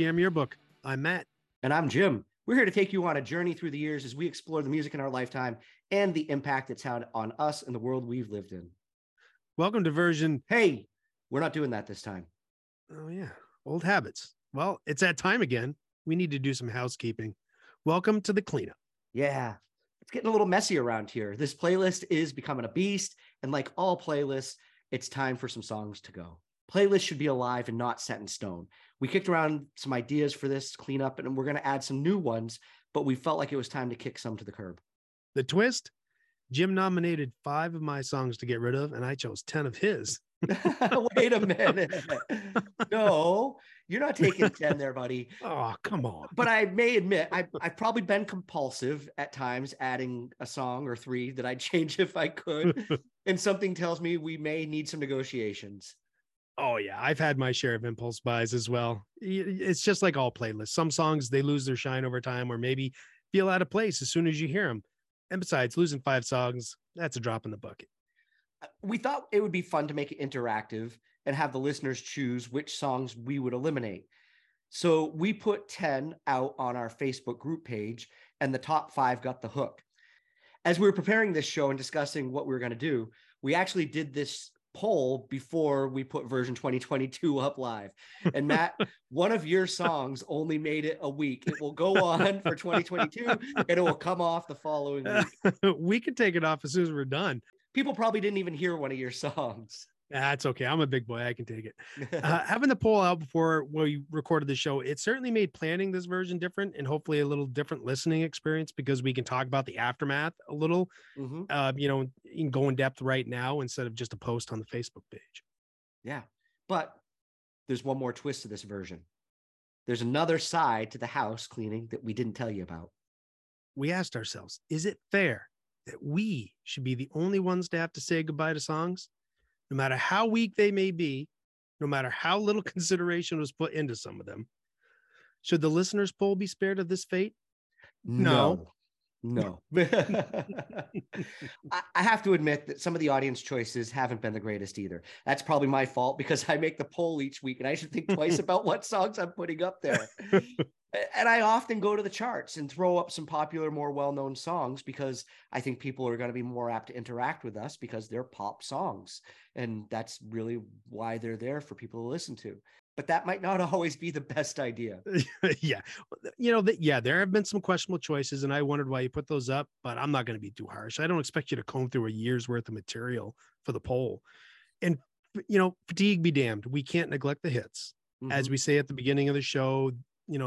Jam Yearbook. I'm Matt. And I'm Jim. We're here to take you on a journey through the years as we explore the music in our lifetime and the impact it's had on us and the world we've lived in. Welcome to version... Hey, we're not doing that this time. Oh, yeah. Old habits. Well, it's that time again. We need to do some housekeeping. Welcome to the cleanup. Yeah. It's getting a little messy around here. This playlist is becoming a beast. And like all playlists, it's time for some songs to go. Playlists should be alive and not set in stone. We kicked around some ideas for this cleanup, and we're going to add some new ones, but we felt like it was time to kick some to the curb. The twist? Jim nominated 5 of my songs to get rid of, and I chose 10 of his. Wait a minute. No, you're not taking 10 there, buddy. Oh, come on. But I may admit, I've probably been compulsive at times, adding a song or 3 that I'd change if I could. And something tells me we may need some negotiations. Oh, yeah. I've had my share of impulse buys as well. It's just like all playlists. Some songs, they lose their shine over time or maybe feel out of place as soon as you hear them. And besides, losing 5 songs, that's a drop in the bucket. We thought it would be fun to make it interactive and have the listeners choose which songs we would eliminate. So we put 10 out on our Facebook group page, and the top 5 got the hook. As we were preparing this show and discussing what we were going to do, we actually did this poll before we put version 2022 up live. And Matt, one of your songs only made it a week. It will go on for 2022 and it will come off the following week. We can take it off as soon as we're done. People probably didn't even hear one of your songs. That's okay. I'm a big boy. I can take it. Having the poll out before we recorded the show, it certainly made planning this version different and hopefully a little different listening experience because we can talk about the aftermath a little, you can go in depth right now instead of just a post on the Facebook page. Yeah. But there's one more twist to this version. There's another side to the house cleaning that we didn't tell you about. We asked ourselves, is it fair that we should be the only ones to have to say goodbye to songs? No matter how weak they may be, no matter how little consideration was put into some of them. Should the listeners' poll be spared of this fate? No. I have to admit that some of the audience choices haven't been the greatest either. That's probably my fault because I make the poll each week and I should think twice about what songs I'm putting up there. And I often go to the charts and throw up some popular, more well-known songs because I think people are going to be more apt to interact with us because they're pop songs. And that's really why they're there for people to listen to. But that might not always be the best idea. Yeah. There have been some questionable choices and I wondered why you put those up, but I'm not going to be too harsh. I don't expect you to comb through a year's worth of material for the poll. And, fatigue be damned. We can't neglect the hits. Mm-hmm. As we say at the beginning of the show,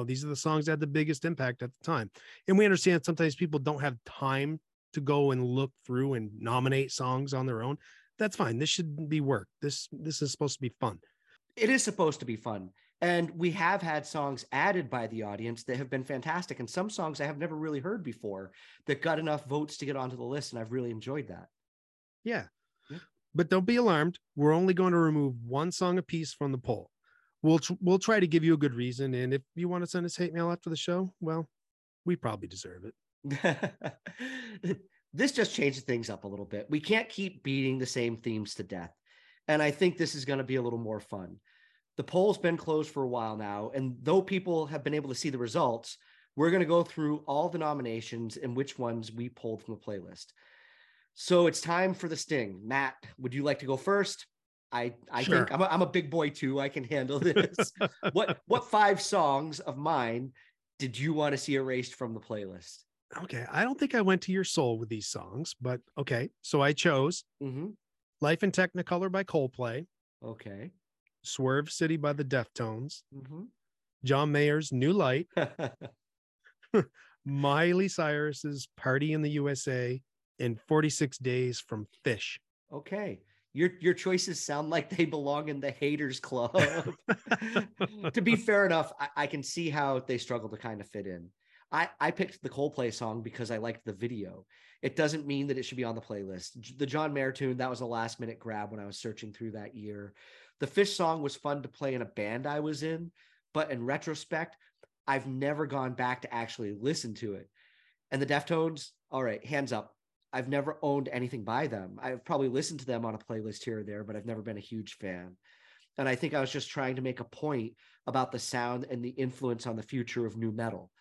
these are the songs that had the biggest impact at the time. And we understand sometimes people don't have time to go and look through and nominate songs on their own. That's fine. This shouldn't be work. This is supposed to be fun. It is supposed to be fun. And we have had songs added by the audience that have been fantastic. And some songs I have never really heard before that got enough votes to get onto the list. And I've really enjoyed that. Yeah. But don't be alarmed. We're only going to remove one song apiece from the poll. We'll try to give you a good reason. And if you want to send us hate mail after the show, well, we probably deserve it. This just changes things up a little bit. We can't keep beating the same themes to death. And I think this is going to be a little more fun. The poll's been closed for a while now. And though people have been able to see the results, we're going to go through all the nominations and which ones we pulled from the playlist. So it's time for the sting. Matt, would you like to go first? Sure. Think I'm a big boy too. I can handle this. What 5 songs of mine did you want to see erased from the playlist? Okay. I don't think I went to your soul with these songs, but okay. So I chose Life in Technicolor by Coldplay. Okay. Swerve City by the Deftones. Mm-hmm. John Mayer's New Light. Miley Cyrus's Party in the USA and 46 Days from Phish. Okay. Your choices sound like they belong in the haters club. To be fair enough, I can see how they struggle to kind of fit in. I picked the Coldplay song because I liked the video. It doesn't mean that it should be on the playlist. The John Mayer tune, that was a last minute grab when I was searching through that year. The Phish song was fun to play in a band I was in, but in retrospect, I've never gone back to actually listen to it. And the Deftones, all right, hands up. I've never owned anything by them. I've probably listened to them on a playlist here or there, but I've never been a huge fan. And I think I was just trying to make a point about the sound and the influence on the future of new metal.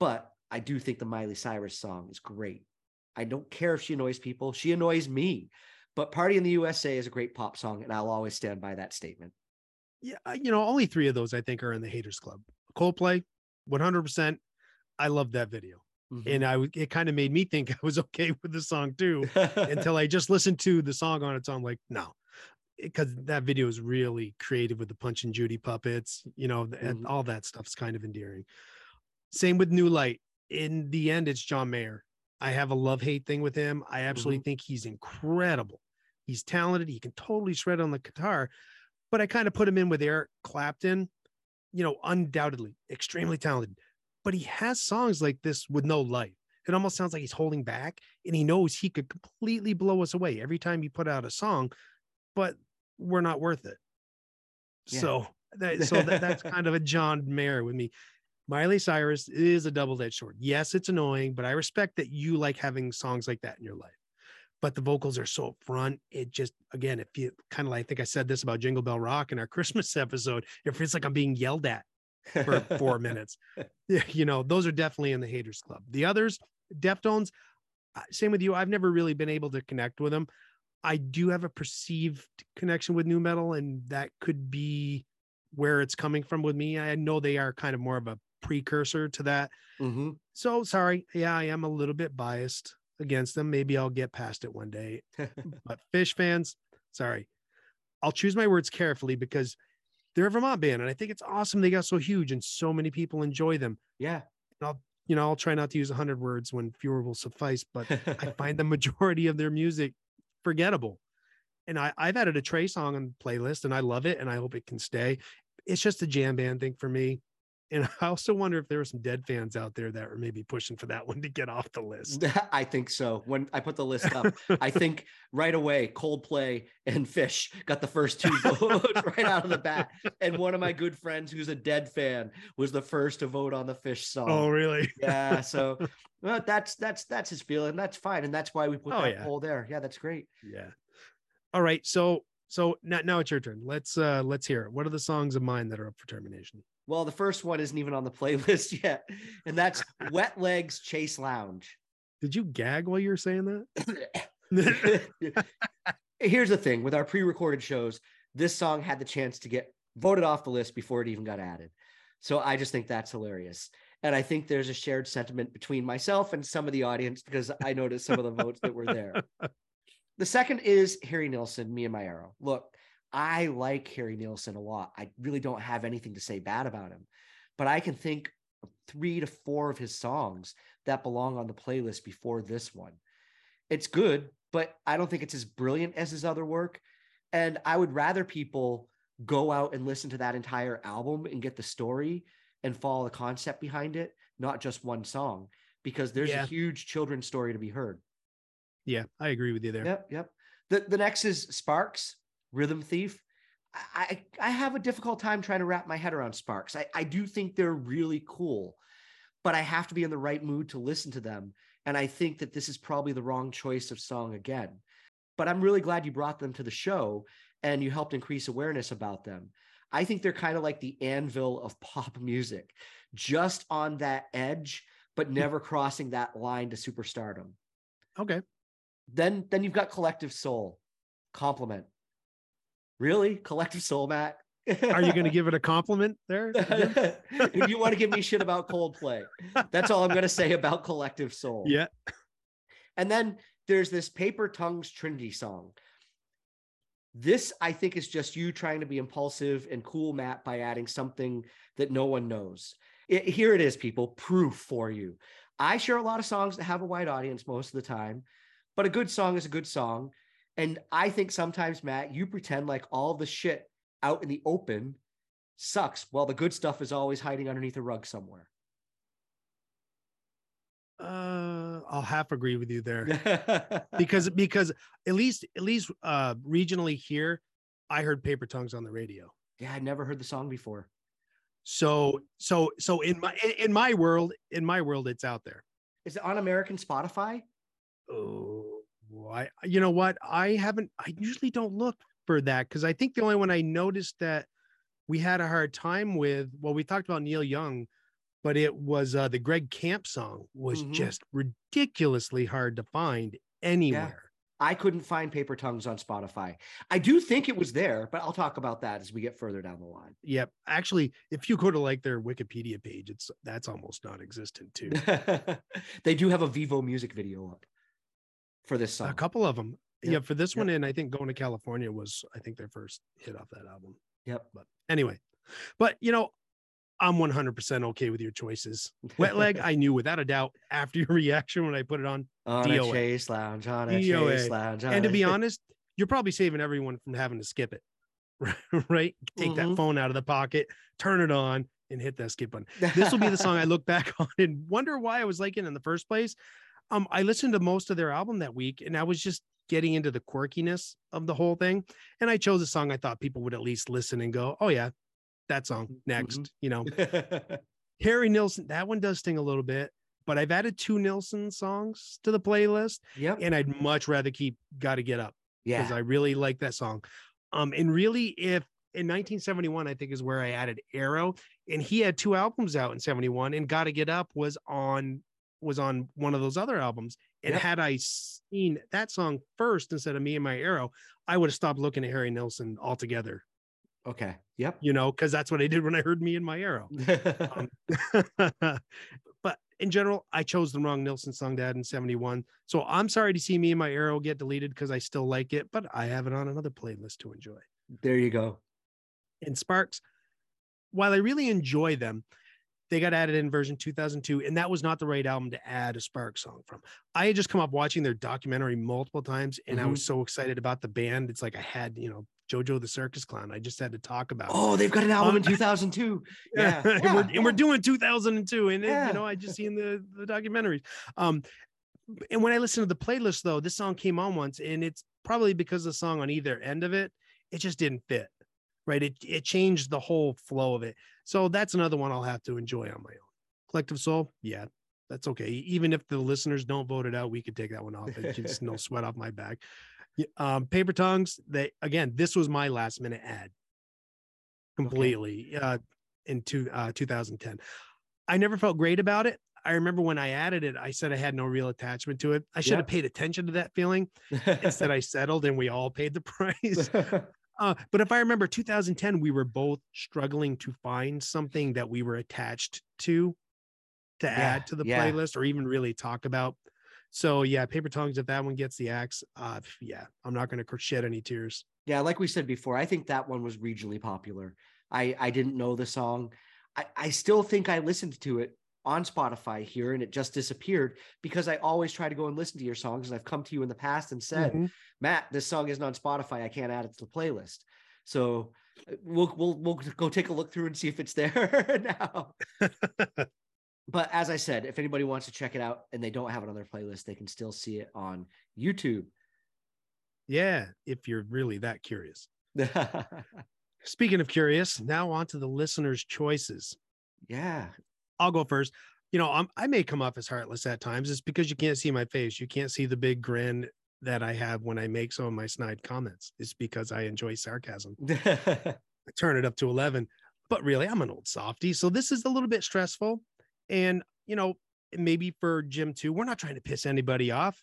But I do think the Miley Cyrus song is great. I don't care if she annoys people. She annoys me. But Party in the USA is a great pop song, and I'll always stand by that statement. Yeah, you know, only three of those, I think, are in the Haters Club. Coldplay, 100%. I love that video. Mm-hmm. And it kind of made me think I was okay with the song too, until I just listened to the song on its own. Like, no, because that video is really creative with the Punch and Judy puppets, you know, and all that stuff's kind of endearing. Same with New Light. In the end, it's John Mayer. I have a love-hate thing with him. I absolutely think he's incredible. He's talented. He can totally shred on the guitar, but I kind of put him in with Eric Clapton, you know, undoubtedly extremely talented, but he has songs like this with no life. It almost sounds like he's holding back and he knows he could completely blow us away every time he put out a song, but we're not worth it. Yeah. So that's kind of a John Mayer with me. Miley Cyrus is a double-edged sword. Yes, it's annoying, but I respect that you like having songs like that in your life. But the vocals are so upfront. It just, again, if you kind of like, I think I said this about Jingle Bell Rock in our Christmas episode, it feels like I'm being yelled at for 4 minutes. You know, those are definitely in the Haters Club. The others, Deftones, same with you. I've never really been able to connect with them. I do have a perceived connection with nu metal, and that could be where it's coming from with me. I know they are kind of more of a precursor to that. Mm-hmm. So sorry. Yeah, I am a little bit biased against them. Maybe I'll get past it one day. But Phish fans, sorry. I'll choose my words carefully because they're a Vermont band and I think it's awesome they got so huge and so many people enjoy them. Yeah. And I'll try not to use 100 words when fewer will suffice, but I find the majority of their music forgettable. And I've added a Trey song on the playlist and I love it and I hope it can stay. It's just a jam band thing for me. And I also wonder if there were some Dead fans out there that were maybe pushing for that one to get off the list. I think so. When I put the list up, I think right away, Coldplay and Phish got the first two votes right out of the bat. And one of my good friends who's a Dead fan was the first to vote on the Phish song. Oh, really? Yeah. So well, that's his feeling. That's fine. And that's why we put that poll there. Yeah, that's great. Yeah. All right. So now it's your turn. Let's hear it. What are the songs of mine that are up for termination? Well, the first one isn't even on the playlist yet, and that's Wet Legs, Chase Lounge. Did you gag while you were saying that? Here's the thing. With our pre-recorded shows, this song had the chance to get voted off the list before it even got added. So I just think that's hilarious. And I think there's a shared sentiment between myself and some of the audience because I noticed some of the votes that were there. The second is Harry Nilsson, Me and My Arrow. Look, I like Harry Nilsson a lot. I really don't have anything to say bad about him, but I can think of 3 to 4 of his songs that belong on the playlist before this one. It's good, but I don't think it's as brilliant as his other work. And I would rather people go out and listen to that entire album and get the story and follow the concept behind it, not just one song, because there's a huge children's story to be heard. Yeah, I agree with you there. Yep. The next is Sparks, Rhythm Thief. I have a difficult time trying to wrap my head around Sparks. I do think they're really cool, but I have to be in the right mood to listen to them. And I think that this is probably the wrong choice of song again, but I'm really glad you brought them to the show and you helped increase awareness about them. I think they're kind of like the anvil of pop music, just on that edge, but never crossing that line to superstardom. Okay. Then you've got Collective Soul, Compliment. Really? Collective Soul, Matt? Are you going to give it a compliment there? If you want to give me shit about Coldplay, that's all I'm going to say about Collective Soul. Yeah. And then there's this Paper Tongues Trinity song. This, I think, is just you trying to be impulsive and cool, Matt, by adding something that no one knows. Here it is, people. Proof for you. I share a lot of songs that have a wide audience most of the time, but a good song is a good song. And I think sometimes, Matt, you pretend like all the shit out in the open sucks while the good stuff is always hiding underneath a rug somewhere. I'll half agree with you there. because at least regionally here, I heard Paper Tongues on the radio. Yeah, I'd never heard the song before. So in my world, it's out there. Is it on American Spotify? Oh, I haven't. I usually don't look for that, because I think the only one I noticed that we had a hard time with, well, we talked about Neil Young, but it was the Greg Camp song was just ridiculously hard to find anywhere. Yeah. I couldn't find Paper Tongues on Spotify. I do think it was there, but I'll talk about that as we get further down the line. Yep. Actually, if you go to like their Wikipedia page, that's almost non-existent too. They do have a Vivo music video up for this song. A couple of them. Yep. Yeah, for this one, and I think Going to California was, I think, their first hit off that album. Yep. But anyway, but you know, I'm 100% okay with your choices. Wet Leg, I knew without a doubt after your reaction when I put it on. On DOA. A Chase Lounge, on a DOA. Chase Lounge. On and to be honest, you're probably saving everyone from having to skip it, right? Take that phone out of the pocket, turn it on, and hit that skip button. This will be the song I look back on and wonder why I was liking in the first place. I listened to most of their album that week, and I was just getting into the quirkiness of the whole thing. And I chose a song I thought people would at least listen and go, oh yeah, that song next, you know. Harry Nilsson, that one does sting a little bit, but I've added two Nilsson songs to the playlist. Yep. And I'd much rather keep Gotta Get Up. Yeah. Because I really like that song. And really, if in 1971, I think is where I added Arrow, and he had two albums out in 71, and Gotta Get Up was on one of those other albums. And had I seen that song first instead of Me and My Arrow, I would have stopped looking at Harry Nilsson altogether. Okay. Yep. You know, because that's what I did when I heard Me and My Arrow. But in general, I chose the wrong Nilsson song to add in 71. So I'm sorry to see Me and My Arrow get deleted because I still like it, but I have it on another playlist to enjoy. There you go. And Sparks, while I really enjoy them, they got added in version 2002, and that was not the right album to add a Sparks song from. I had just come up watching their documentary multiple times, and I was so excited about the band. It's like I had, you know, Jojo the Circus Clown. I just had to talk about it. Oh, they've got an album in 2002. Yeah. And we're doing 2002, and then, you know, I just seen the documentaries. And when I listened to the playlist, though, this song came on once, and it's probably because the song on either end of it, it just didn't fit. Right. It changed the whole flow of it. So that's another one I'll have to enjoy on my own. Collective Soul. Yeah, that's okay. Even if the listeners don't vote it out, we could take that one off. It's just no sweat off my back. Paper Tongues. This was my last minute ad completely into 2010. I never felt great about it. I remember when I added it, I said I had no real attachment to it. I should have paid attention to that feeling. Instead, I settled and we all paid the price. But if I remember 2010, we were both struggling to find something that we were attached to add to the playlist or even really talk about. So yeah, Paper Tongues, if that one gets the axe, I'm not going to shed any tears. Yeah. Like we said before, I think that one was regionally popular. I didn't know the song. I still think I listened to it on Spotify here and it just disappeared because I always try to go and listen to your songs. And I've come to you in the past and said, Matt, this song isn't on Spotify. I can't add it to the playlist. So we'll go take a look through and see if it's there now. But as I said, if anybody wants to check it out and they don't have another playlist, they can still see it on YouTube. Yeah. If you're really that curious. Speaking of curious, now onto the listeners' choices. Yeah. I'll go first. You know, I may come off as heartless at times. It's because you can't see my face. You can't see the big grin that I have when I make some of my snide comments. It's because I enjoy sarcasm. I turn it up to 11, but really I'm an old softie. So this is a little bit stressful. And, you know, maybe for Jim too, we're not trying to piss anybody off,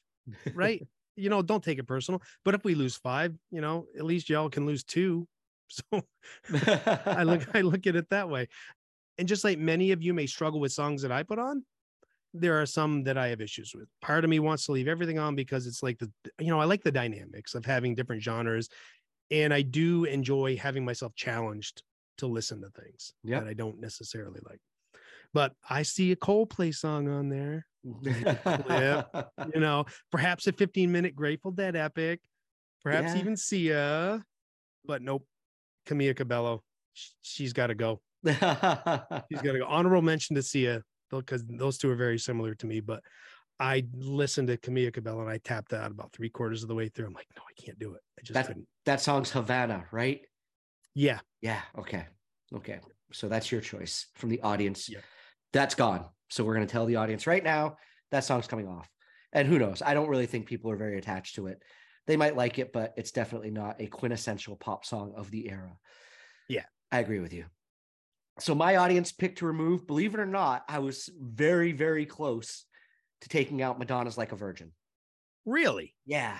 right? You know, don't take it personal, but if we lose 5, you know, at least y'all can lose 2. So I look at it that way. And just like many of you may struggle with songs that I put on, there are some that I have issues with. Part of me wants to leave everything on because it's like I like the dynamics of having different genres. And I do enjoy having myself challenged to listen to things that I don't necessarily like. But I see a Coldplay song on there. You know, perhaps a 15-minute Grateful Dead epic, perhaps even Sia. But nope, Camila Cabello, she's got to go. He's got to go. Honorable mention to Sia because those two are very similar to me, but I listened to Camila Cabello and I tapped out about 3/4 of the way through. I'm like, no, I can't do it. I just couldn't. That song's Havana, right? Yeah. Yeah. Okay. So that's your choice from the audience. Yeah. That's gone. So we're going to tell the audience right now that song's coming off. And who knows? I don't really think people are very attached to it. they might like it, but it's definitely not a quintessential pop song of the era. Yeah, I agree with you. So my audience picked to remove, believe it or not, I was very, very close to taking out Madonna's Like a Virgin. Really? Yeah.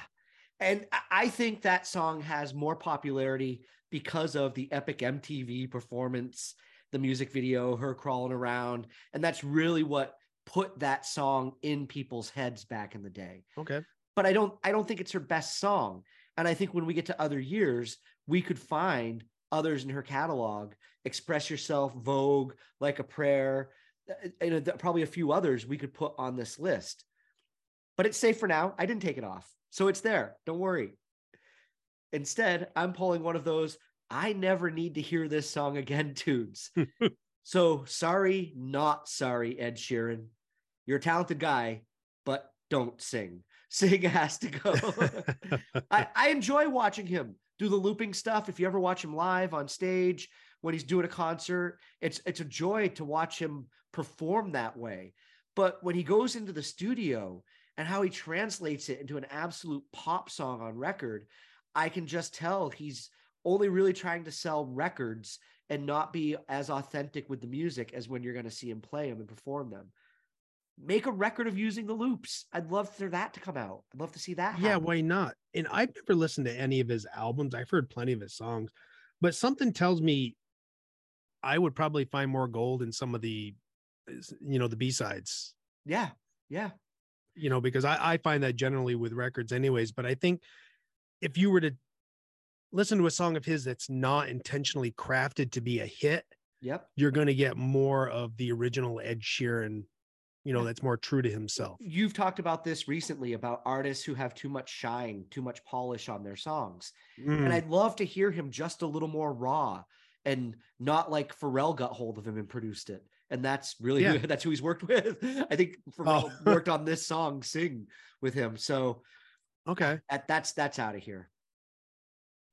And I think that song has more popularity because of the epic MTV performance, the music video, her crawling around. And that's really what put that song in people's heads back in the day. Okay. But I don't think it's her best song. And I think when we get to other years, we could find others in her catalog, Express Yourself, Vogue, Like a Prayer, you know, probably a few others we could put on this list. But it's safe for now. I didn't take it off. So it's there. Don't worry. Instead, I'm pulling one of those I never need to hear this song again tunes. So sorry, not sorry, Ed Sheeran. You're a talented guy, but don't sing. Sing has to go. I enjoy watching him do the looping stuff. If you ever watch him live on stage when he's doing a concert, it's a joy to watch him perform that way. But when he goes into the studio and how he translates it into an absolute pop song on record, I can just tell he's only really trying to sell records and not be as authentic with the music as when you're going to see him play them and perform them. Make a record of using the loops. I'd love for that to come out. I'd love to see that happen. Yeah, why not? And I've never listened to any of his albums. I've heard plenty of his songs, but something tells me I would probably find more gold in some of the, you know, the B-sides. Yeah, yeah. You know, because I find that generally with records anyways, but I think if you were to listen to a song of his that's not intentionally crafted to be a hit, yep, you're going to get more of the original Ed Sheeran, you know, that's more true to himself. You've talked about this recently about artists who have too much shine, too much polish on their songs. Mm. And I'd love to hear him just a little more raw and not like Pharrell got hold of him and produced it. And that's really, yeah, that's who he's worked with. I think Pharrell worked on this song, Sing, with him. So okay, that's out of here.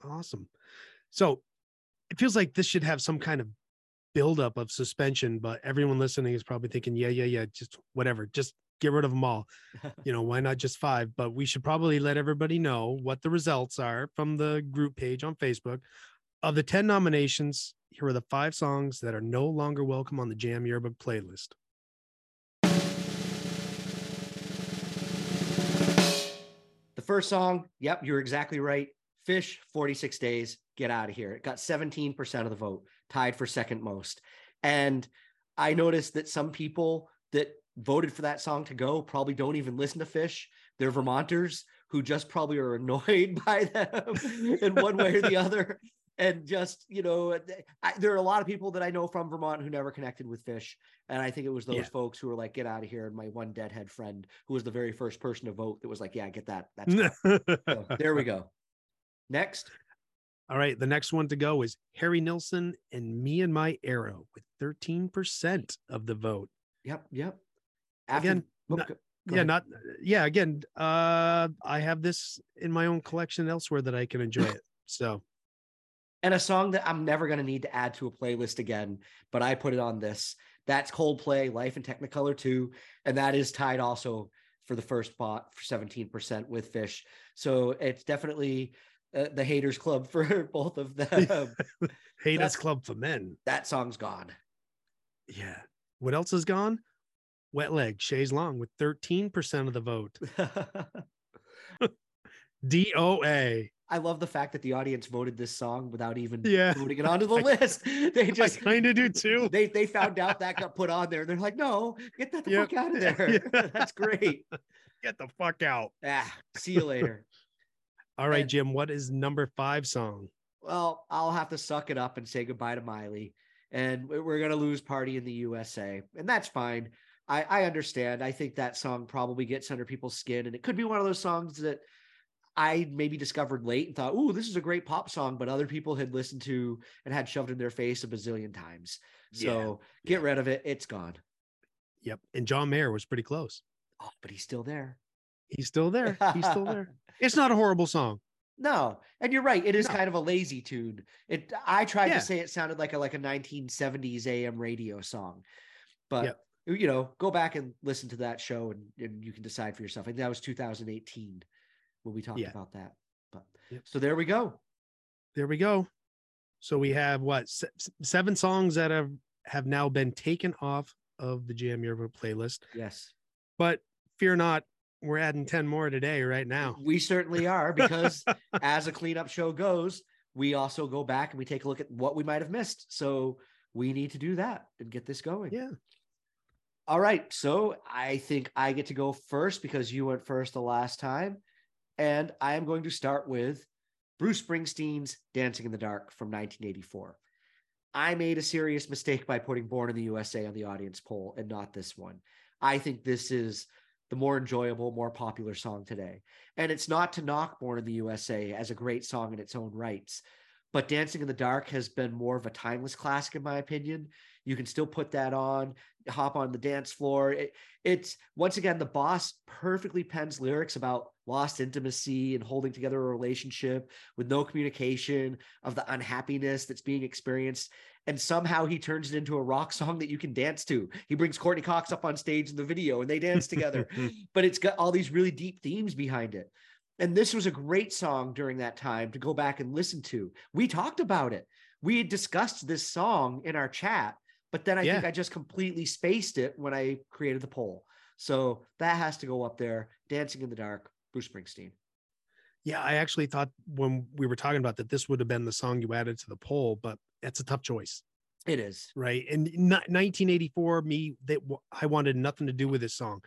Awesome. So it feels like this should have some kind of buildup of suspension, but everyone listening is probably thinking, yeah, just whatever, just get rid of them all. You know, why not just five? But we should probably let everybody know what the results are from the group page on Facebook. Of the 10 nominations, here are the 5 songs that are no longer welcome on the Jam Yearbook playlist. The first song, yep, you're exactly right. Phish, 46 Days, get out of here. It got 17% of the vote, tied for second most. And I noticed that some people that voted for that song to go probably don't even listen to Phish. They're Vermonters who just probably are annoyed by them in one way or the other. And just, you know, there are a lot of people that I know from Vermont who never connected with Phish. And I think it was those folks who were like, get out of here. And my one deadhead friend who was the very first person to vote that was like, yeah, get that. That's cool. So, there we go. Next. All right. The next one to go is Harry Nilsson and Me and My Arrow with 13% of the vote. Yep. I have this in my own collection elsewhere that I can enjoy it. So. And a song that I'm never going to need to add to a playlist again, but I put it on this. That's Coldplay, Life in Technicolor 2. And that is tied also for the first spot for 17% with Phish. So it's definitely the haters club for both of them. Haters club for men. That song's gone. Yeah. What else is gone? Wet Leg, Shays Long with 13% of the vote. DOA. I love the fact that the audience voted this song without even voting it onto the list. They just kind of do too. They found out that got put on there. They're like, no, get that the fuck out of there. Yeah. That's great. Get the fuck out. Ah, see you later. All right, Jim, what is number 5 song? Well, I'll have to suck it up and say goodbye to Miley. And we're going to lose Party in the USA. And that's fine. I understand. I think that song probably gets under people's skin. And it could be one of those songs that I maybe discovered late and thought, ooh, this is a great pop song, but other people had listened to and had shoved in their face a bazillion times. So get rid of it. It's gone. Yep. And John Mayer was pretty close. Oh, but he's still there. It's not a horrible song. No. And you're right. It is kind of a lazy tune. I tried to say it sounded like a 1970s AM radio song, but you know, go back and listen to that show and you can decide for yourself. I think that was 2018. When we talked about that. But so there we go. There we go. So we have what, seven songs that have now been taken off of the Jam Yearbook playlist. Yes. But fear not, we're adding 10 more today right now. We certainly are, because as a cleanup show goes, we also go back and we take a look at what we might have missed. So we need to do that and get this going. Yeah. All right. So I think I get to go first because you went first the last time. And I am going to start with Bruce Springsteen's Dancing in the Dark from 1984. I made a serious mistake by putting Born in the USA on the audience poll and not this one. I think this is the more enjoyable, more popular song today. And it's not to knock Born in the USA as a great song in its own rights, but Dancing in the Dark has been more of a timeless classic, in my opinion. You can still put that on, hop on the dance floor. It's, once again, the boss perfectly pens lyrics about lost intimacy and holding together a relationship with no communication, of the unhappiness that's being experienced. And somehow he turns it into a rock song that you can dance to. He brings Courtney Cox up on stage in the video and they dance together, but it's got all these really deep themes behind it. And this was a great song during that time to go back and listen to. We talked about it. We had discussed this song in our chat, but then I think I just completely spaced it when I created the poll. So that has to go up there. Dancing in the Dark, Bruce Springsteen. Yeah, I actually thought when we were talking about that, this would have been the song you added to the poll, but that's a tough choice. It is. Right. And 1984, I wanted nothing to do with this song.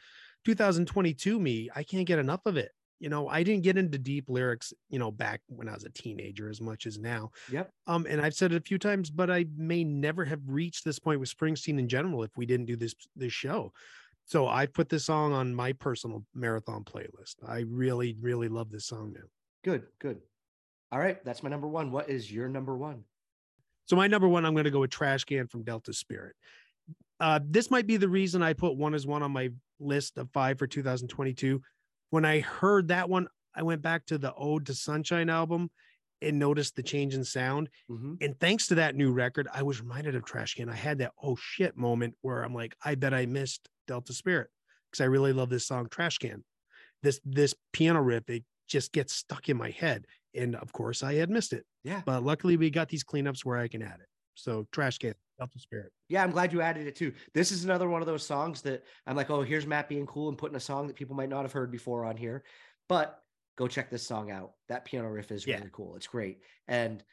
2022, I can't get enough of it. You know, I didn't get into deep lyrics, you know, back when I was a teenager as much as now. Yep. And I've said it a few times, but I may never have reached this point with Springsteen in general if we didn't do this show. So I put this song on my personal marathon playlist. I really, really love this song now. Good, good. All right. That's my number one. What is your number one? So my number one, I'm going to go with Trash Can from Delta Spirit. This might be the reason I put one as one on my list of five for 2022. When I heard that one, I went back to the Ode to Sunshine album and noticed the change in sound. Mm-hmm. And thanks to that new record, I was reminded of Trash Can. I had that oh shit moment where I'm like, I bet I missed Delta Spirit, because I really love this song Trash Can. This piano riff, it just gets stuck in my head, and of course I had missed it. Yeah, but luckily we got these cleanups where I can add it. So Trash Can, Delta Spirit. Yeah, I'm glad you added it too. This is another one of those songs that I'm like, oh, here's Matt being cool and putting a song that people might not have heard before on here, but go check this song out. That piano riff is really cool. It's great. And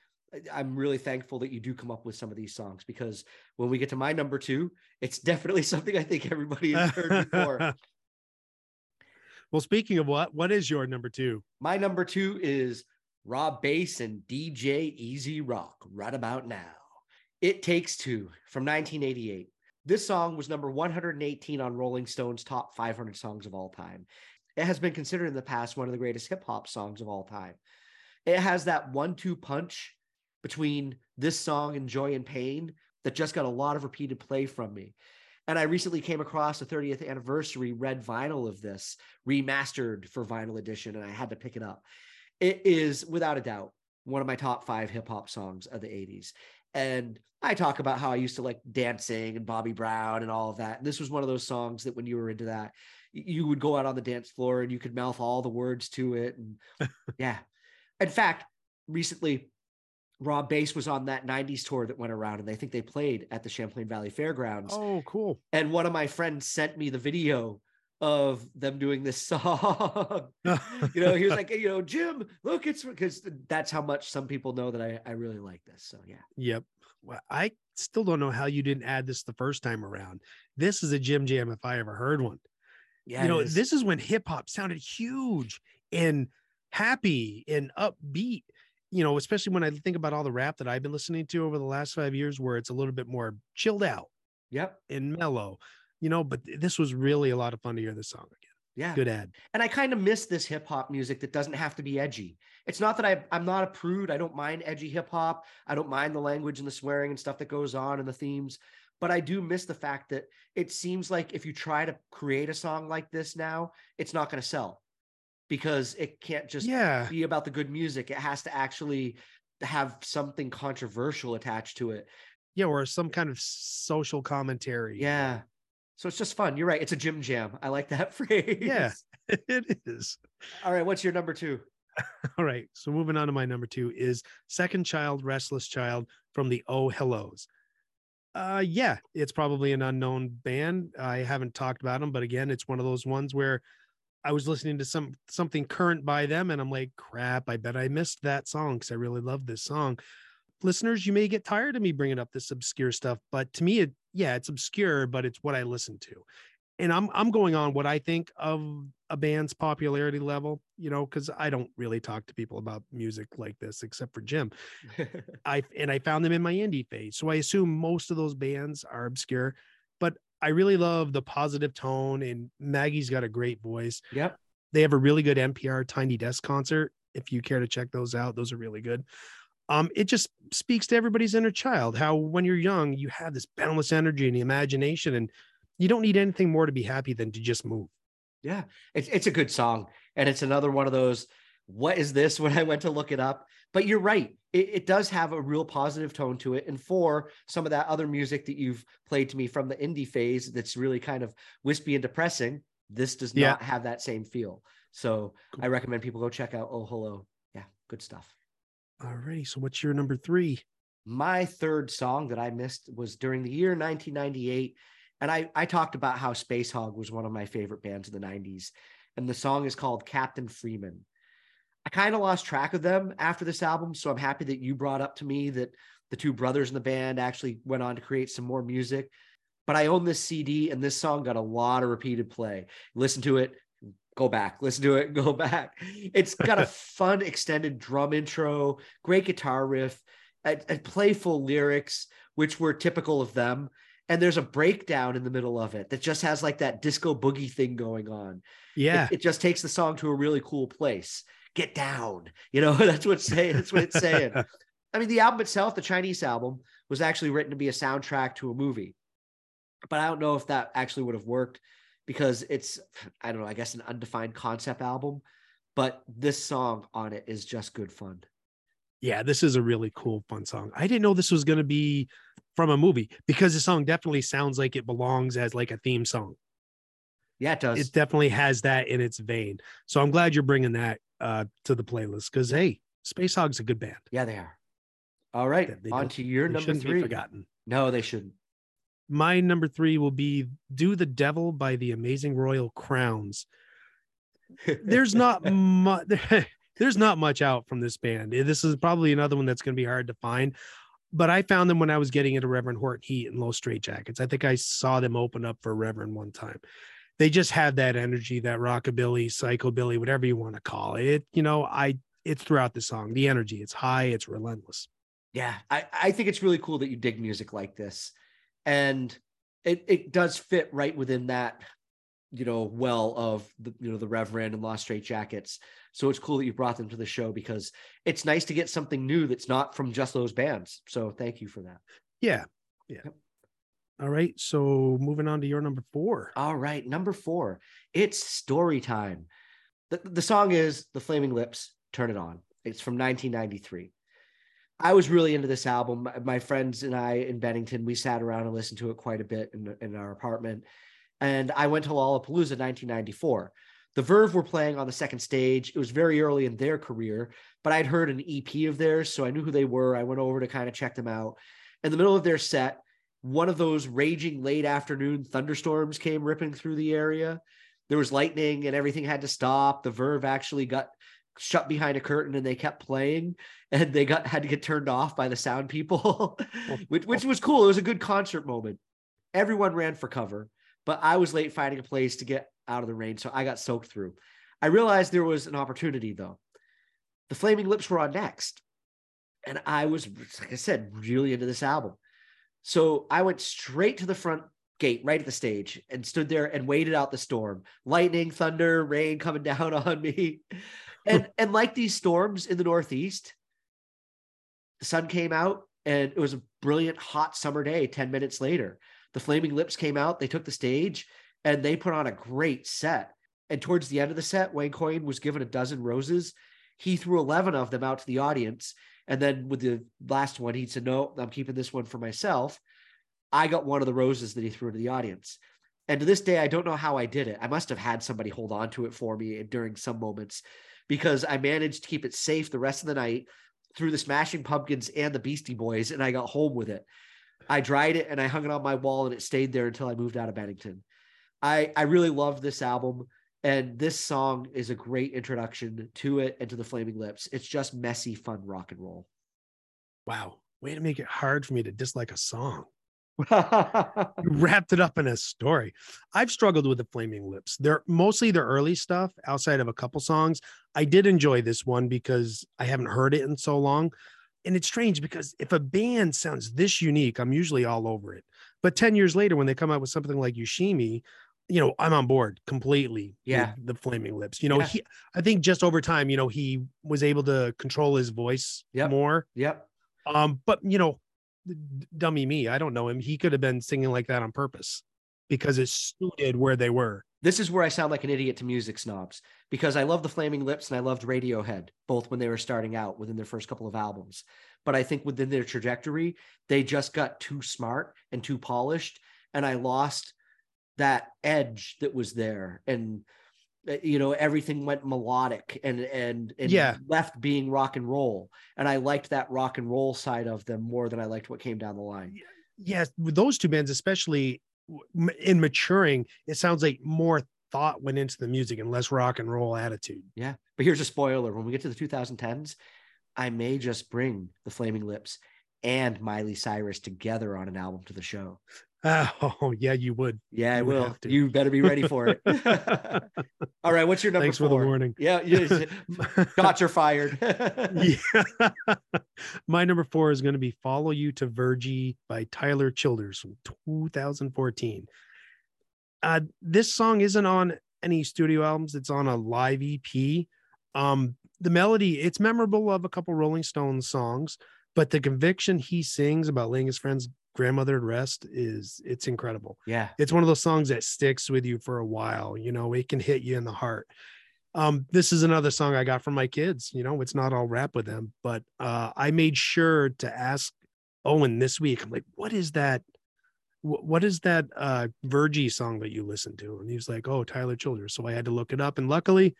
I'm really thankful that you do come up with some of these songs, because when we get to my number two, it's definitely something I think everybody has heard before. Well, speaking of what is your number two? My number two is Rob Base and DJ EZ Rock, Right About Now. It Takes Two from 1988. This song was number 118 on Rolling Stone's top 500 songs of all time. It has been considered in the past one of the greatest hip hop songs of all time. It has that 1-2 punch between this song and Joy and Pain that just got a lot of repeated play from me. And I recently came across the 30th anniversary red vinyl of this, remastered for vinyl edition, and I had to pick it up. It is, without a doubt, one of my top five hip-hop songs of the 80s. And I talk about how I used to like dancing and Bobby Brown and all of that. And this was one of those songs that when you were into that, you would go out on the dance floor and you could mouth all the words to it. And yeah. In fact, recently, Rob Base was on that 90s tour that went around, and I think they played at the Champlain Valley Fairgrounds. Oh, cool. And one of my friends sent me the video of them doing this song. You know, he was like, hey, you know, Jim, look, it's because that's how much some people know that I really like this. So yeah. Yep. Well, I still don't know how you didn't add this the first time around. This is a Jim Jam if I ever heard one. Yeah. You know, this is when hip hop sounded huge and happy and upbeat. You know, especially when I think about all the rap that I've been listening to over the last 5 years, where it's a little bit more chilled out, and mellow, you know. But this was really a lot of fun to hear this song again. Yeah, good ad. And I kind of miss this hip hop music that doesn't have to be edgy. It's not that I'm not a prude. I don't mind edgy hip hop. I don't mind the language and the swearing and stuff that goes on and the themes. But I do miss the fact that it seems like if you try to create a song like this now, it's not going to sell. Because it can't just be about the good music. It has to actually have something controversial attached to it. Yeah, or some kind of social commentary. Yeah. So it's just fun. You're right. It's a Jim Jam. I like that phrase. Yeah, it is. All right. What's your number two? All right. So moving on to my number two is Second Child, Restless Child from the Oh Hellos. Yeah, it's probably an unknown band. I haven't talked about them, but again, it's one of those ones where I was listening to something current by them and I'm like, crap, I bet I missed that song because I really love this song. Listeners, you may get tired of me bringing up this obscure stuff, but to me, it's obscure, but it's what I listen to. And I'm going on what I think of a band's popularity level, you know, because I don't really talk to people about music like this except for Jim. I found them in my indie phase. So I assume most of those bands are obscure, but I really love the positive tone, and Maggie's got a great voice. Yep. They have a really good NPR Tiny Desk concert. If you care to check those out, those are really good. It just speaks to everybody's inner child, how when you're young, you have this boundless energy and imagination, and you don't need anything more to be happy than to just move. Yeah, it's a good song. And it's another one of those, what is this, when I went to look it up? But you're right. It does have a real positive tone to it. And for some of that other music that you've played to me from the indie phase that's really kind of wispy and depressing, this does not have that same feel. So cool. I recommend people go check out Oh Hello. Yeah, good stuff. All right. So what's your number three? My third song that I missed was during the year 1998. And I talked about how Spacehog was one of my favorite bands of the 90s. And the song is called Captain Freeman. I kind of lost track of them after this album. So I'm happy that you brought up to me that the two brothers in the band actually went on to create some more music. But I own this CD, and this song got a lot of repeated play. Listen to it, go back. Listen to it, go back. It's got a fun extended drum intro, great guitar riff, and playful lyrics, which were typical of them. And there's a breakdown in the middle of it that just has like that disco boogie thing going on. Yeah. It just takes the song to a really cool place. Get down. You know, that's what it's saying. I mean, the album itself, the Chinese album, was actually written to be a soundtrack to a movie. But I don't know if that actually would have worked because it's, I don't know, I guess an undefined concept album. But this song on it is just good fun. Yeah, this is a really cool, fun song. I didn't know this was going to be from a movie because the song definitely sounds like it belongs as like a theme song. Yeah, it does. It definitely has that in its vein. So I'm glad you're bringing that to the playlist because, hey, Spacehog's a good band. Yeah, they are. All right. On to your number three. Forgotten. No, they shouldn't. My number three will be Do the Devil by the Amazing Royal Crowns. There's not much. There's not much out from this band. This is probably another one that's going to be hard to find, but I found them when I was getting into Reverend Horton Heat and Los Straitjackets. I think I saw them open up for Reverend one time. They just have that energy, that rockabilly, psychobilly, whatever you want to call it. It's throughout the song, the energy, it's high, it's relentless. Yeah. I think it's really cool that you dig music like this, and it does fit right within that, of the Reverend and Los Straitjackets. So it's cool that you brought them to the show because it's nice to get something new that's not from just those bands. So thank you for that. Yeah. Yeah. Yep. All right. So moving on to your number four. All right. Number four, it's Story Time. The song is The Flaming Lips, Turn It On. It's from 1993. I was really into this album. My friends and I in Bennington, we sat around and listened to it quite a bit in our apartment. And I went to Lollapalooza 1994. The Verve were playing on the second stage. It was very early in their career, but I'd heard an EP of theirs, so I knew who they were. I went over to kind of check them out. In the middle of their set, one of those raging late afternoon thunderstorms came ripping through the area. There was lightning and everything had to stop. The Verve actually got shut behind a curtain and they kept playing, and they had to get turned off by the sound people, which was cool. It was a good concert moment. Everyone ran for cover. But I was late finding a place to get out of the rain, so I got soaked through. I realized there was an opportunity, though. The Flaming Lips were on next. And I was, like I said, really into this album. So I went straight to the front gate, right at the stage, and stood there and waited out the storm. Lightning, thunder, rain coming down on me. And like these storms in the Northeast, the sun came out, and it was a brilliant, hot summer day 10 minutes later. The Flaming Lips came out, they took the stage, and they put on a great set. And towards the end of the set, Wayne Coyne was given 12 roses. He threw 11 of them out to the audience. And then with the last one, he said, no, I'm keeping this one for myself. I got one of the roses that he threw to the audience. And to this day, I don't know how I did it. I must have had somebody hold on to it for me during some moments, because I managed to keep it safe the rest of the night through the Smashing Pumpkins and the Beastie Boys, and I got home with it. I dried it and I hung it on my wall, and it stayed there until I moved out of Bennington. I really loved this album, and this song is a great introduction to it and to the Flaming Lips. It's just messy, fun rock and roll. Wow. Way to make it hard for me to dislike a song. You wrapped it up in a story. I've struggled with the Flaming Lips. They're mostly their early stuff outside of a couple songs. I did enjoy this one because I haven't heard it in so long. And it's strange because if a band sounds this unique, I'm usually all over it. But 10 years later, when they come out with something like Yoshimi, you know, I'm on board completely. Yeah. The Flaming Lips, you know, yeah. I think just over time, you know, he was able to control his voice more. Yep. But you know, dummy me, I don't know him. He could have been singing like that on purpose because it suited where they were. This is where I sound like an idiot to music snobs, because I love the Flaming Lips and I loved Radiohead, both when they were starting out within their first couple of albums. But I think within their trajectory, they just got too smart and too polished, and I lost that edge that was there. And you know, everything went melodic and left being rock and roll. And I liked that rock and roll side of them more than I liked what came down the line. Yes. With those two bands, especially in maturing, it sounds like more thought went into the music and less rock and roll attitude. Yeah. But here's a spoiler. When we get to the 2010s, I may just bring the Flaming Lips and Miley Cyrus together on an album to the show. Oh, yeah, you would. Yeah, I will. You better be ready for it. All right, what's your number Thanks 4? For the warning. Yeah, shots are fired. Yeah. My number 4 is going to be Follow You to Virgie by Tyler Childers from 2014. This song isn't on any studio albums. It's on a live EP. The melody, it's memorable of a couple Rolling Stones songs, but the conviction he sings about laying his friend's grandmother at rest is, it's incredible. Yeah. It's one of those songs that sticks with you for a while. You know, it can hit you in the heart. This is another song I got from my kids. You know, it's not all rap with them, but I made sure to ask Owen this week. I'm like, what is that? What is that Virgie song that you listen to? And he was like, oh, Tyler Childers. So I had to look it up, and luckily,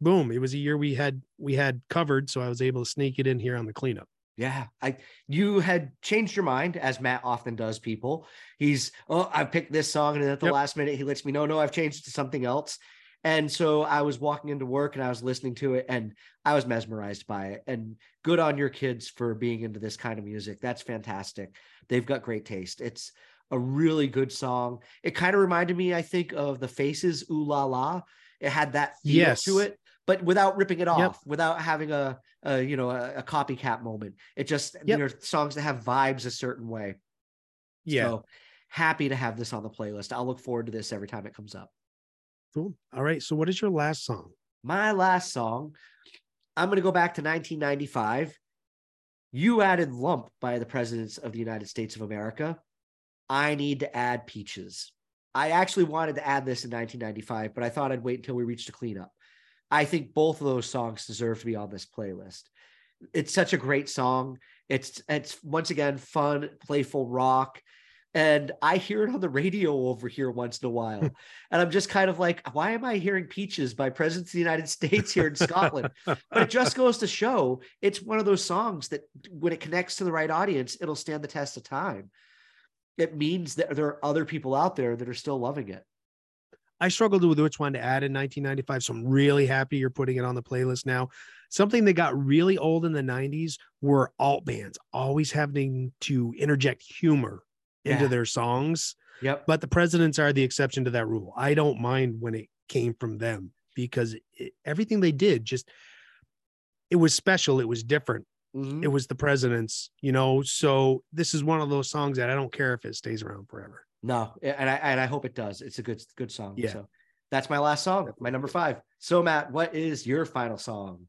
boom, it was a year we had covered. So I was able to sneak it in here on the cleanup. Yeah, you had changed your mind, as Matt often does people. He's, oh, I picked this song, and then at the last minute, he lets me know, no, I've changed it to something else. And so I was walking into work, and I was listening to it, and I was mesmerized by it. And good on your kids for being into this kind of music. That's fantastic. They've got great taste. It's a really good song. It kind of reminded me, I think, of The Faces' Ooh La La. It had that feel to it, but without ripping it off, without having a copycat moment. It just, there are songs that have vibes a certain way. Yeah. So happy to have this on the playlist. I'll look forward to this every time it comes up. Cool. All right. So what is your last song? My last song, I'm going to go back to 1995. You added Lump by the Presidents of the United States of America. I need to add Peaches. I actually wanted to add this in 1995, but I thought I'd wait until we reached a cleanup. I think both of those songs deserve to be on this playlist. It's such a great song. It's once again, fun, playful rock. And I hear it on the radio over here once in a while. And I'm just kind of like, why am I hearing Peaches by Presidents of the United States here in Scotland? But it just goes to show it's one of those songs that when it connects to the right audience, it'll stand the test of time. It means that there are other people out there that are still loving it. I struggled with which one to add in 1995, so I'm really happy you're putting it on the playlist now. Something that got really old in the 90s were alt bands always having to interject humor into their songs. Yep. But the Presidents are the exception to that rule. I don't mind when it came from them because everything they did just, it was special. It was different. Mm-hmm. It was the Presidents, you know? So this is one of those songs that I don't care if it stays around forever. No, and I hope it does. It's a good song. Yeah. So that's my last song, my number 5. So Matt, what is your final song?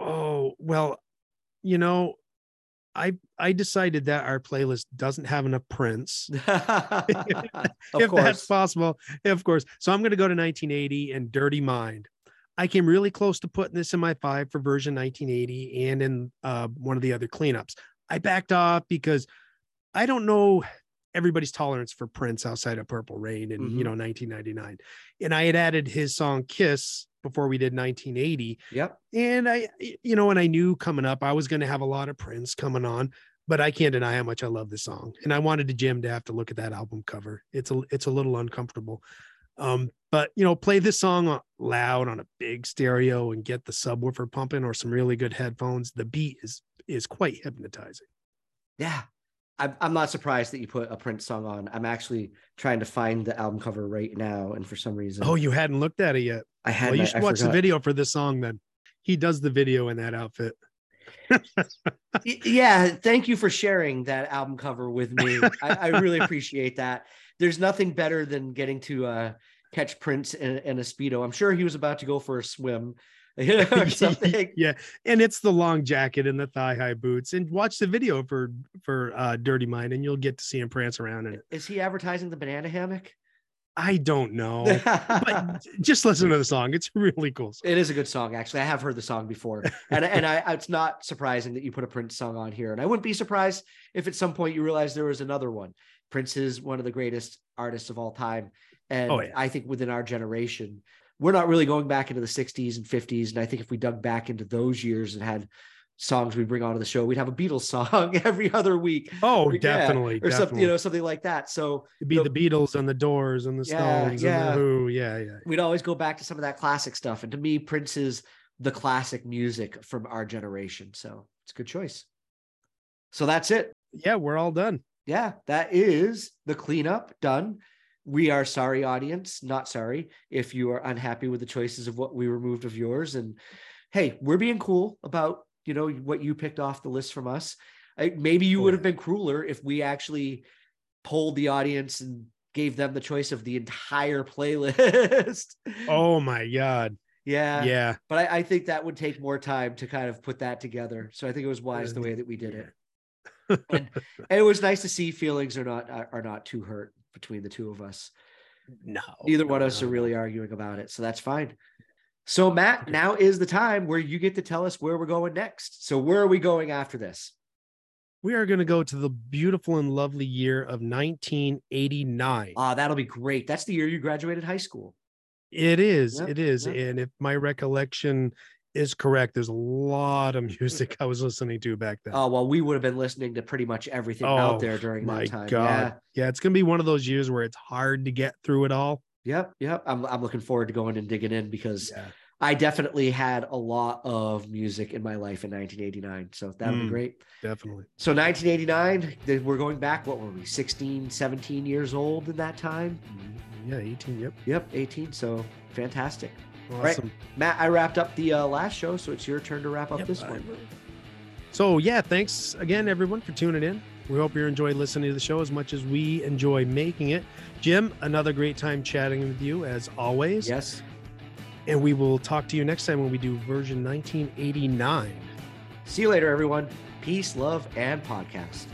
Oh, well, you know, I decided that our playlist doesn't have enough Prince. If that's possible, of course. So I'm going to go to 1980 and Dirty Mind. I came really close to putting this in my 5 for version 1980 and in one of the other cleanups. I backed off because I don't know everybody's tolerance for Prince outside of Purple Rain and, you know, 1999. And I had added his song Kiss before we did 1980. Yep. And I, you know, and I knew coming up, I was going to have a lot of Prince coming on, but I can't deny how much I love this song. And I wanted Jim to have to look at that album cover. It's a little uncomfortable. But, you know, play this song loud on a big stereo and get the subwoofer pumping or some really good headphones. The beat is quite hypnotizing. Yeah. I'm not surprised that you put a Prince song on. I'm actually trying to find the album cover right now. And for some reason, oh, you hadn't looked at it yet. I hadn't. Well, you should watch the video for this song. Then he does the video in that outfit. Yeah. Thank you for sharing that album cover with me. I really appreciate that. There's nothing better than getting to catch Prince in a Speedo. I'm sure he was about to go for a swim. Or something. Yeah, and it's the long jacket and the thigh-high boots. And watch the video for Dirty Mind, and you'll get to see him prance around in it. Is he advertising the banana hammock? I don't know, but just listen to the song. It's really cool song. It is a good song, actually. I have heard the song before, and it's not surprising that you put a Prince song on here. And I wouldn't be surprised if at some point you realized there was another one. Prince is one of the greatest artists of all time, and oh, yeah. I think within our generation. We're not really going back into the 60s and 50s. And I think if we dug back into those years and had songs we bring onto the show, we'd have a Beatles song every other week. Oh, yeah, definitely. Or something, you know, something like that. So it'd be the Beatles and the Doors and the Stones and the Who. Yeah. We'd always go back to some of that classic stuff. And to me, Prince is the classic music from our generation. So it's a good choice. So that's it. Yeah, we're all done. Yeah, that is the cleanup done. We are sorry, audience, not sorry if you are unhappy with the choices of what we removed of yours. And hey, we're being cool about, you know, what you picked off the list from us. Maybe you would have been crueler if we actually polled the audience and gave them the choice of the entire playlist. Oh my God. Yeah. Yeah. But I think that would take more time to kind of put that together. So I think it was wise the way that we did it. And it was nice to see feelings are not too hurt between the two of us. Neither one of us are really arguing about it, so that's fine. So Matt, now is the time where you get to tell us where we're going next. So where are we going after this? We are going to go to the beautiful and lovely year of 1989. That'll be great. That's the year you graduated high school. It is. And if my recollection is correct, there's a lot of music I was listening to back then. Oh, well, we would have been listening to pretty much everything out there during that time. God. Yeah, it's going to be one of those years where it's hard to get through it all. Yep. I'm looking forward to going and digging in because I definitely had a lot of music in my life in 1989. So that'll be great. Definitely. So 1989, we're going back, what were we, 16, 17 years old in that time? Yeah, 18, Yep, 18, so fantastic. Awesome. Right. Matt, I wrapped up the last show, so it's your turn to wrap up this one. So, thanks again, everyone, for tuning in. We hope you enjoy listening to the show as much as we enjoy making it. Jim, another great time chatting with you, as always. Yes. And we will talk to you next time when we do version 1989. See you later, everyone. Peace, love, and podcast.